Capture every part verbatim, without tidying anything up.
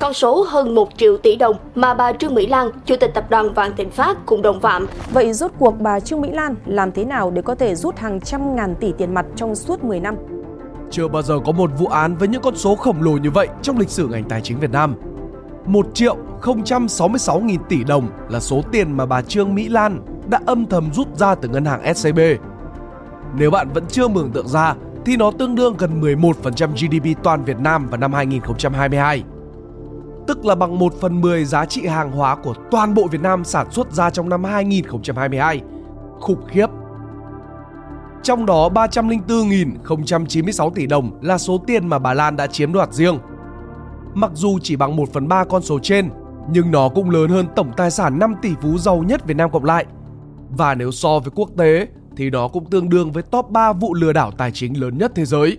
con số hơn một triệu tỷ đồng mà bà Trương Mỹ Lan, Chủ tịch Tập đoàn Vạn Thịnh Phát cùng đồng phạm. Vậy rốt cuộc bà Trương Mỹ Lan làm thế nào để có thể rút hàng trăm ngàn tỷ tiền mặt trong suốt mười năm? Chưa bao giờ có một vụ án với những con số khổng lồ như vậy trong lịch sử ngành tài chính Việt Nam. một triệu không trăm sáu mươi sáu nghìn tỷ đồng là số tiền mà bà Trương Mỹ Lan đã âm thầm rút ra từ ngân hàng ét xê bê. Nếu bạn vẫn chưa mường tượng ra thì nó tương đương gần mười một phần trăm giê đê pê toàn Việt Nam vào năm hai nghìn không trăm hai mươi hai. Tức là bằng một phần mười giá trị hàng hóa của toàn bộ Việt Nam sản xuất ra trong năm hai nghìn không trăm hai mươi hai. Khủng khiếp! Trong đó ba trăm lẻ bốn nghìn không trăm chín mươi sáu tỷ đồng là số tiền mà bà Lan đã chiếm đoạt riêng. Mặc dù chỉ bằng một phần ba con số trên, nhưng nó cũng lớn hơn tổng tài sản năm tỷ phú giàu nhất Việt Nam cộng lại. Và nếu so với quốc tế thì nó cũng tương đương với top ba vụ lừa đảo tài chính lớn nhất thế giới.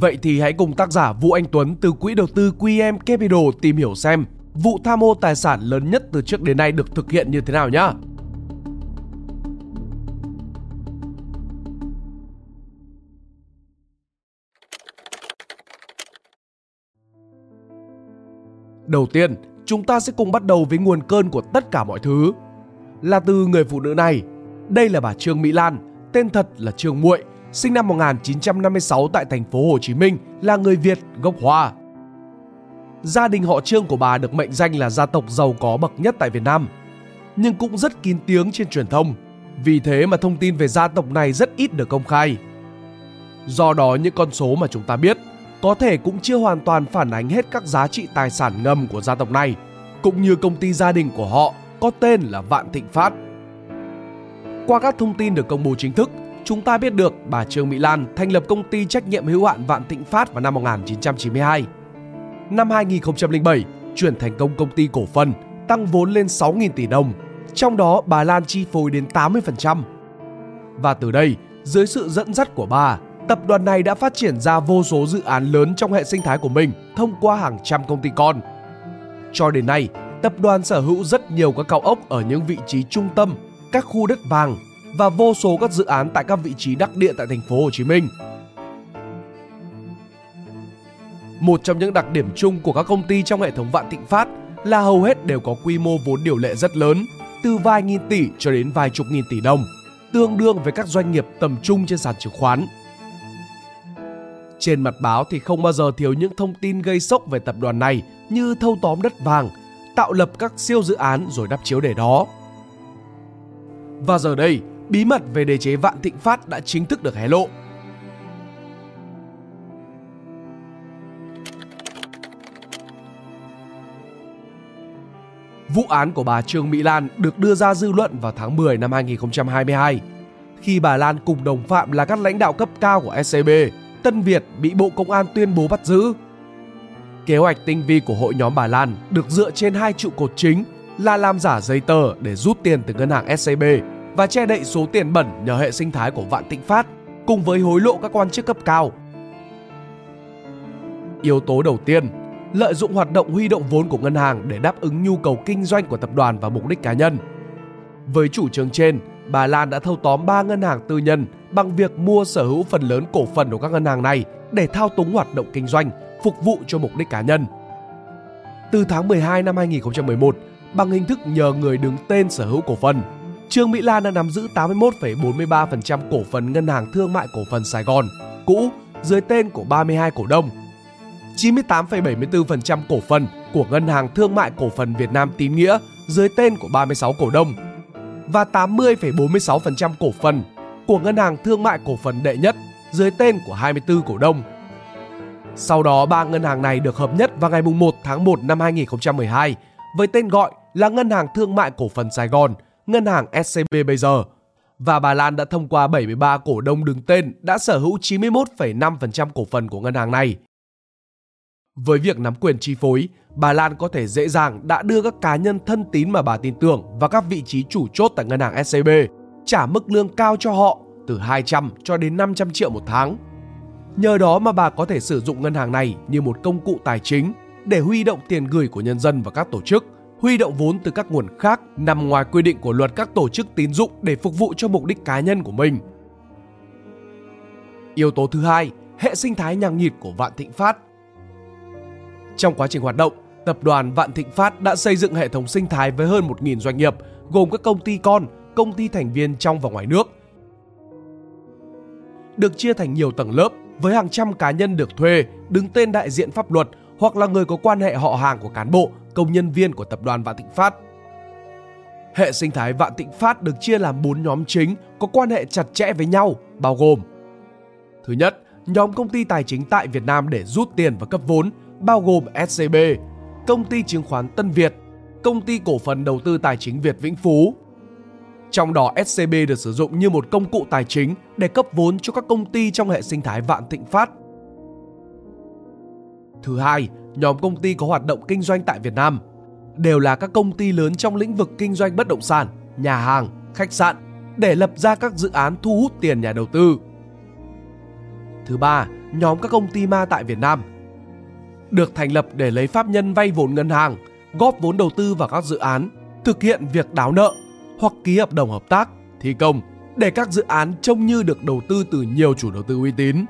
Vậy thì hãy cùng tác giả Vũ Anh Tuấn từ quỹ đầu tư quy em Capital tìm hiểu xem vụ tham ô tài sản lớn nhất từ trước đến nay được thực hiện như thế nào nhé. Đầu tiên, chúng ta sẽ cùng bắt đầu với nguồn cơn của tất cả mọi thứ, là từ người phụ nữ này. Đây là bà Trương Mỹ Lan, tên thật là Trương Muội, sinh năm một nghìn chín trăm năm mươi sáu tại thành phố Hồ Chí Minh, là người Việt gốc Hoa. Gia đình họ Trương của bà được mệnh danh là gia tộc giàu có bậc nhất tại Việt Nam, nhưng cũng rất kín tiếng trên truyền thông. Vì thế mà thông tin về gia tộc này rất ít được công khai. Do đó những con số mà chúng ta biết có thể cũng chưa hoàn toàn phản ánh hết các giá trị tài sản ngầm của gia tộc này, cũng như công ty gia đình của họ có tên là Vạn Thịnh Phát. Qua các thông tin được công bố chính thức, chúng ta biết được bà Trương Mỹ Lan thành lập công ty trách nhiệm hữu hạn Vạn Thịnh Phát vào năm một nghìn chín trăm chín mươi hai. Năm hai nghìn không trăm lẻ bảy, chuyển thành công công ty cổ phần, tăng vốn lên sáu nghìn tỷ đồng, trong đó bà Lan chi phối đến tám mươi phần trăm. Và từ đây, dưới sự dẫn dắt của bà, tập đoàn này đã phát triển ra vô số dự án lớn trong hệ sinh thái của mình thông qua hàng trăm công ty con. Cho đến nay, tập đoàn sở hữu rất nhiều các cao ốc ở những vị trí trung tâm, các khu đất vàng và vô số các dự án tại các vị trí đắc địa tại thành phố Hồ Chí Minh. Một trong những đặc điểm chung của các công ty trong hệ thống Vạn Thịnh Phát là hầu hết đều có quy mô vốn điều lệ rất lớn, từ vài nghìn tỷ cho đến vài chục nghìn tỷ đồng, tương đương với các doanh nghiệp tầm trung trên sàn chứng khoán. Trên mặt báo thì không bao giờ thiếu những thông tin gây sốc về tập đoàn này như thâu tóm đất vàng, tạo lập các siêu dự án rồi đắp chiếu để đó. Và giờ đây, bí mật về đế chế Vạn Thịnh Phát đã chính thức được hé lộ. Vụ án của bà Trương Mỹ Lan được đưa ra dư luận vào tháng mười năm hai nghìn không trăm hai mươi hai, khi bà Lan cùng đồng phạm là các lãnh đạo cấp cao của ét xê bê, Tân Việt bị Bộ Công an tuyên bố bắt giữ. Kế hoạch tinh vi của hội nhóm bà Lan được dựa trên hai trụ cột chính là làm giả giấy tờ để rút tiền từ ngân hàng ét xê bê và che đậy số tiền bẩn nhờ hệ sinh thái của Vạn Thịnh Phát cùng với hối lộ các quan chức cấp cao. Yếu tố đầu tiên, lợi dụng hoạt động huy động vốn của ngân hàng để đáp ứng nhu cầu kinh doanh của tập đoàn và mục đích cá nhân. Với chủ trương trên, bà Lan đã thâu tóm ba ngân hàng tư nhân bằng việc mua sở hữu phần lớn cổ phần của các ngân hàng này để thao túng hoạt động kinh doanh, phục vụ cho mục đích cá nhân. Từ tháng mười hai năm hai nghìn không trăm mười một, bằng hình thức nhờ người đứng tên sở hữu cổ phần, Trương Mỹ Lan đã nắm giữ tám mươi mốt phẩy bốn mươi ba phần trăm cổ phần Ngân hàng Thương mại Cổ phần Sài Gòn cũ dưới tên của ba mươi hai cổ đông, chín mươi tám phẩy bảy mươi tư phần trăm cổ phần của Ngân hàng Thương mại Cổ phần Việt Nam Tín Nghĩa dưới tên của ba mươi sáu cổ đông và tám mươi phẩy bốn mươi sáu phần trăm cổ phần của Ngân hàng Thương mại Cổ phần Đệ Nhất dưới tên của hai mươi tư cổ đông. Sau đó, ba ngân hàng này được hợp nhất vào ngày một tháng một năm hai nghìn không trăm mười hai với tên gọi là Ngân hàng Thương mại Cổ phần Sài Gòn, Ngân hàng ét xê bê bây giờ. Và bà Lan đã thông qua bảy mươi ba cổ đông đứng tên đã sở hữu chín mươi mốt phẩy năm phần trăm cổ phần của ngân hàng này. Với việc nắm quyền chi phối, bà Lan có thể dễ dàng đã đưa các cá nhân thân tín mà bà tin tưởng vào các vị trí chủ chốt tại ngân hàng ét xê bê, trả mức lương cao cho họ từ hai trăm cho đến năm trăm triệu một tháng. Nhờ đó mà bà có thể sử dụng ngân hàng này như một công cụ tài chính để huy động tiền gửi của nhân dân và các tổ chức, huy động vốn từ các nguồn khác nằm ngoài quy định của luật các tổ chức tín dụng để phục vụ cho mục đích cá nhân của mình. Yếu tố thứ hai, hệ sinh thái nhằng nhịt của Vạn Thịnh Phát. Trong quá trình hoạt động, tập đoàn Vạn Thịnh Phát đã xây dựng hệ thống sinh thái với hơn một nghìn doanh nghiệp, gồm các công ty con, công ty thành viên trong và ngoài nước, được chia thành nhiều tầng lớp với hàng trăm cá nhân được thuê, đứng tên đại diện pháp luật hoặc là người có quan hệ họ hàng của cán bộ, công nhân viên của tập đoàn Vạn Thịnh Phát. Hệ sinh thái Vạn Thịnh Phát được chia làm bốn nhóm chính có quan hệ chặt chẽ với nhau, bao gồm: thứ nhất, nhóm công ty tài chính tại Việt Nam để rút tiền và cấp vốn, bao gồm ét xê bê, công ty chứng khoán Tân Việt, công ty cổ phần đầu tư tài chính Việt Vĩnh Phú. Trong đó, ét xê bê được sử dụng như một công cụ tài chính để cấp vốn cho các công ty trong hệ sinh thái Vạn Thịnh Phát. Thứ hai, nhóm công ty có hoạt động kinh doanh tại Việt Nam đều là các công ty lớn trong lĩnh vực kinh doanh bất động sản, nhà hàng, khách sạn để lập ra các dự án thu hút tiền nhà đầu tư. Thứ ba, nhóm các công ty ma tại Việt Nam được thành lập để lấy pháp nhân vay vốn ngân hàng, góp vốn đầu tư vào các dự án, thực hiện việc đáo nợ hoặc ký hợp đồng hợp tác, thi công để các dự án trông như được đầu tư từ nhiều chủ đầu tư uy tín.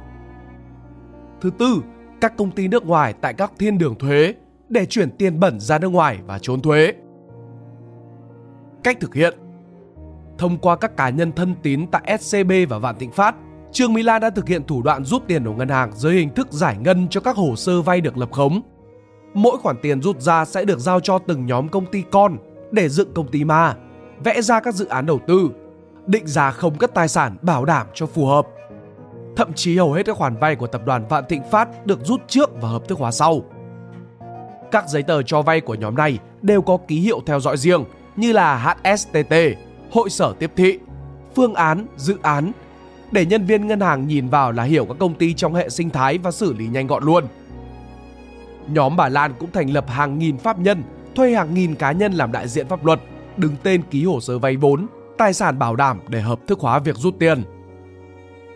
Thứ tư, các công ty nước ngoài tại các thiên đường thuế để chuyển tiền bẩn ra nước ngoài và trốn thuế. Cách thực hiện: thông qua các cá nhân thân tín tại ét xê bê và Vạn Thịnh Phát, Trương Mỹ Lan đã thực hiện thủ đoạn rút tiền của ngân hàng dưới hình thức giải ngân cho các hồ sơ vay được lập khống. Mỗi khoản tiền rút ra sẽ được giao cho từng nhóm công ty con để dựng công ty ma, vẽ ra các dự án đầu tư, định giá khống cất tài sản bảo đảm cho phù hợp. Thậm chí hầu hết các khoản vay của tập đoàn Vạn Thịnh Phát được rút trước và hợp thức hóa sau. Các giấy tờ cho vay của nhóm này đều có ký hiệu theo dõi riêng như là hát ét tê tê, hội sở tiếp thị, phương án, dự án, để nhân viên ngân hàng nhìn vào là hiểu các công ty trong hệ sinh thái và xử lý nhanh gọn luôn. Nhóm bà Lan cũng thành lập hàng nghìn pháp nhân, thuê hàng nghìn cá nhân làm đại diện pháp luật, đứng tên ký hồ sơ vay vốn, tài sản bảo đảm để hợp thức hóa việc rút tiền.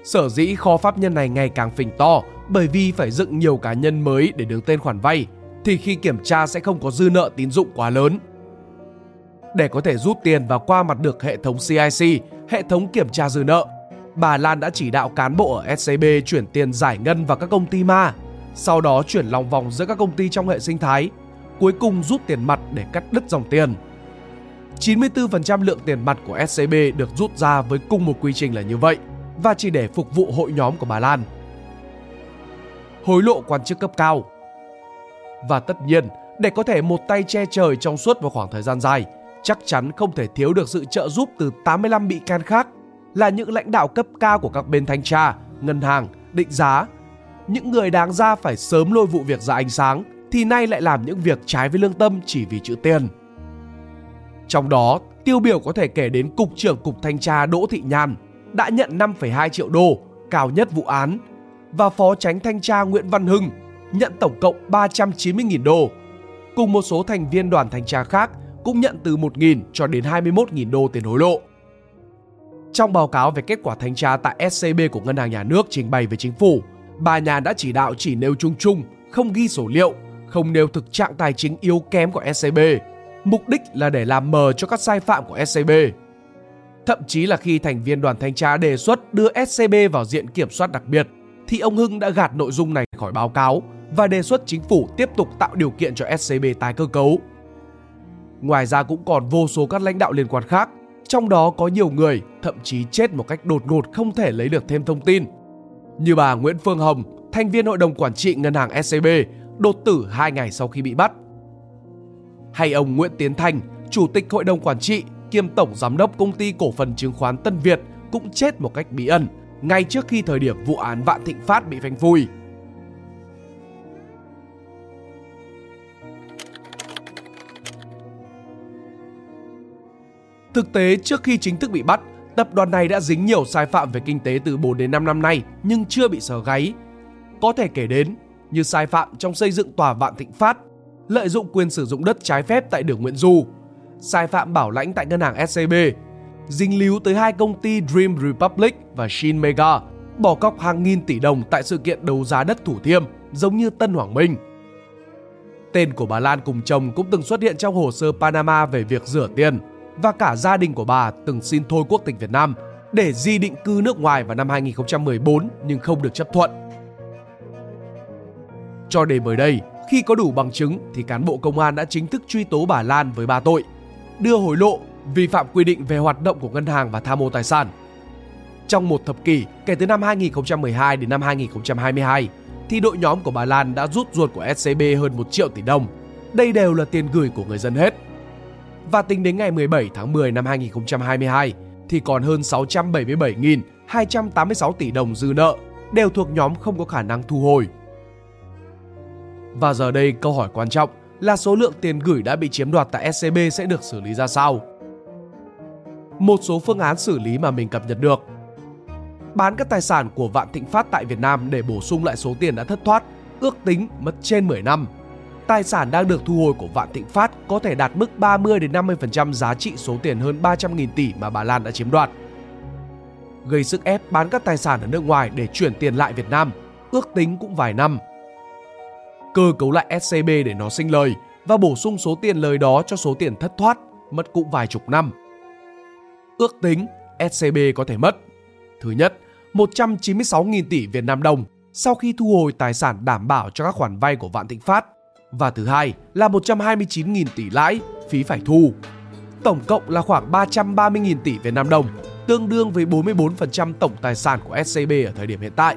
Sở dĩ kho pháp nhân này ngày càng phình to bởi vì phải dựng nhiều cá nhân mới để đứng tên khoản vay, thì khi kiểm tra sẽ không có dư nợ tín dụng quá lớn. Để có thể rút tiền và qua mặt được hệ thống xê i xê, hệ thống kiểm tra dư nợ, bà Lan đã chỉ đạo cán bộ ở ét xê bê chuyển tiền giải ngân vào các công ty ma, sau đó chuyển lòng vòng giữa các công ty trong hệ sinh thái, cuối cùng rút tiền mặt để cắt đứt dòng tiền. chín mươi tư phần trăm lượng tiền mặt của ét xê bê được rút ra với cùng một quy trình là như vậy và chỉ để phục vụ hội nhóm của bà Lan. Hối lộ quan chức cấp cao. Và tất nhiên, để có thể một tay che trời trong suốt một khoảng thời gian dài, chắc chắn không thể thiếu được sự trợ giúp từ tám mươi lăm bị can khác là những lãnh đạo cấp cao của các bên thanh tra, ngân hàng, định giá. Những người đáng ra phải sớm lôi vụ việc ra ánh sáng thì nay lại làm những việc trái với lương tâm chỉ vì chữ tiền. Trong đó, tiêu biểu có thể kể đến Cục trưởng Cục Thanh tra Đỗ Thị Nhàn đã nhận năm phẩy hai triệu đô, cao nhất vụ án, và Phó Chánh Thanh tra Nguyễn Văn Hưng nhận tổng cộng ba trăm chín mươi nghìn đô, cùng một số thành viên đoàn thanh tra khác cũng nhận từ một nghìn cho đến hai mươi mốt nghìn đô tiền hối lộ. Trong báo cáo về kết quả thanh tra tại ét xê bê của Ngân hàng Nhà nước trình bày với chính phủ, bà Nhàn đã chỉ đạo chỉ nêu chung chung, không ghi sổ liệu, không nêu thực trạng tài chính yếu kém của ét xê bê, mục đích là để làm mờ cho các sai phạm của ét xê bê. Thậm chí là khi thành viên đoàn thanh tra đề xuất đưa ét xê bê vào diện kiểm soát đặc biệt, thì ông Hưng đã gạt nội dung này khỏi báo cáo và đề xuất chính phủ tiếp tục tạo điều kiện cho ét xê bê tái cơ cấu. Ngoài ra cũng còn vô số các lãnh đạo liên quan khác, trong đó có nhiều người thậm chí chết một cách đột ngột không thể lấy được thêm thông tin, như bà Nguyễn Phương Hồng, thành viên hội đồng quản trị ngân hàng ét xê bê, đột tử hai ngày sau khi bị bắt, hay ông Nguyễn Tiến Thành, chủ tịch hội đồng quản trị kiêm tổng giám đốc công ty cổ phần chứng khoán Tân Việt cũng chết một cách bí ẩn ngay trước khi thời điểm vụ án Vạn Thịnh Phát bị phanh phui. Thực tế, trước khi chính thức bị bắt, tập đoàn này đã dính nhiều sai phạm về kinh tế từ bốn đến năm năm nay nhưng chưa bị sờ gáy. Có thể kể đến như sai phạm trong xây dựng tòa Vạn Thịnh Phát, lợi dụng quyền sử dụng đất trái phép tại đường Nguyễn Du, sai phạm bảo lãnh tại ngân hàng ét xê bê, dính líu tới hai công ty Dream Republic và Shin Mega, bỏ cọc hàng nghìn tỷ đồng tại sự kiện đấu giá đất Thủ Thiêm giống như Tân Hoàng Minh. Tên của bà Lan cùng chồng cũng từng xuất hiện trong hồ sơ Panama về việc rửa tiền, và cả gia đình của bà từng xin thôi quốc tịch Việt Nam để di định cư nước ngoài vào năm hai nghìn không trăm mười bốn nhưng không được chấp thuận. Cho đến mới đây, Khi có đủ bằng chứng thì cán bộ công an đã chính thức truy tố bà Lan với ba tội: đưa hối lộ, vi phạm quy định về hoạt động của ngân hàng và tham ô tài sản. Trong một thập kỷ, kể từ năm hai nghìn không trăm mười hai đến năm hai nghìn không trăm hai mươi hai, thì đội nhóm của bà Lan đã rút ruột của ét xê bê hơn một triệu tỷ đồng. Đây đều là tiền gửi của người dân hết. Và tính đến ngày mười bảy tháng mười năm hai nghìn không trăm hai mươi hai thì còn hơn sáu trăm bảy mươi bảy nghìn hai trăm tám mươi sáu tỷ đồng dư nợ đều thuộc nhóm không có khả năng thu hồi. Và giờ đây câu hỏi quan trọng là số lượng tiền gửi đã bị chiếm đoạt tại ét xê bê sẽ được xử lý ra sao? Một số phương án xử lý mà mình cập nhật được: bán các tài sản của Vạn Thịnh Phát tại Việt Nam để bổ sung lại số tiền đã thất thoát, ước tính mất trên mười năm. Tài sản đang được thu hồi của Vạn Thịnh Phát có thể đạt mức ba mươi đến năm mươi phần trăm giá trị số tiền hơn ba trăm nghìn tỷ mà bà Lan đã chiếm đoạt. Gây sức ép bán các tài sản ở nước ngoài để chuyển tiền lại Việt Nam, ước tính cũng vài năm. Cơ cấu lại ét xê bê để nó sinh lời và bổ sung số tiền lời đó cho số tiền thất thoát, mất cũng vài chục năm. Ước tính ét xê bê có thể mất: thứ nhất, một trăm chín mươi sáu nghìn tỷ Việt Nam đồng sau khi thu hồi tài sản đảm bảo cho các khoản vay của Vạn Thịnh Phát, và thứ hai là một trăm hai mươi chín nghìn tỷ lãi, phí phải thu. Tổng cộng là khoảng ba trăm ba mươi nghìn tỷ Việt Nam đồng, tương đương với bốn mươi bốn phần trăm tổng tài sản của ét xê bê ở thời điểm hiện tại.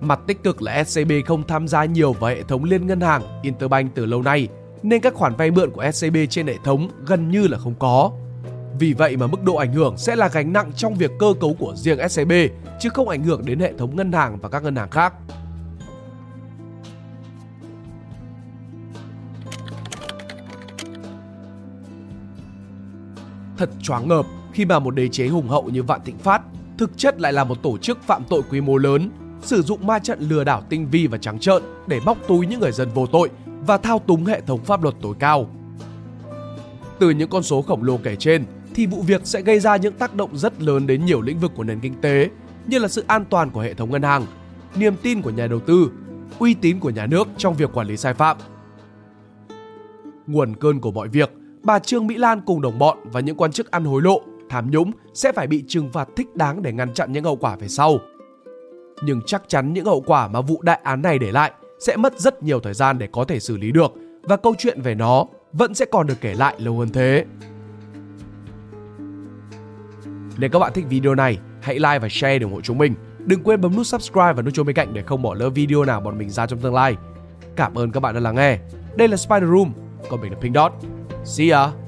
Mặt tích cực là ét xê bê không tham gia nhiều vào hệ thống liên ngân hàng Interbank từ lâu nay, nên các khoản vay mượn của ét xê bê trên hệ thống gần như là không có. Vì vậy mà mức độ ảnh hưởng sẽ là gánh nặng trong việc cơ cấu của riêng ét xê bê, chứ không ảnh hưởng đến hệ thống ngân hàng và các ngân hàng khác. Thật choáng ngợp khi mà một đế chế hùng hậu như Vạn Thịnh Phát thực chất lại là một tổ chức phạm tội quy mô lớn, sử dụng ma trận lừa đảo tinh vi và trắng trợn để móc túi những người dân vô tội và thao túng hệ thống pháp luật tối cao. Từ những con số khổng lồ kể trên thì vụ việc sẽ gây ra những tác động rất lớn đến nhiều lĩnh vực của nền kinh tế, như là sự an toàn của hệ thống ngân hàng, niềm tin của nhà đầu tư, uy tín của nhà nước trong việc quản lý sai phạm. Nguồn cơn của mọi việc, bà Trương Mỹ Lan cùng đồng bọn và những quan chức ăn hối lộ, tham nhũng sẽ phải bị trừng phạt thích đáng để ngăn chặn những hậu quả về sau. Nhưng chắc chắn những hậu quả mà vụ đại án này để lại sẽ mất rất nhiều thời gian để có thể xử lý được, và câu chuyện về nó vẫn sẽ còn được kể lại lâu hơn thế. Nếu các bạn thích video này, hãy like và share để ủng hộ chúng mình. Đừng quên bấm nút subscribe và nút chuông bên cạnh để không bỏ lỡ video nào bọn mình ra trong tương lai. Cảm ơn các bạn đã lắng nghe. Đây là Spiderum, còn mình là Pink Dot. See ya!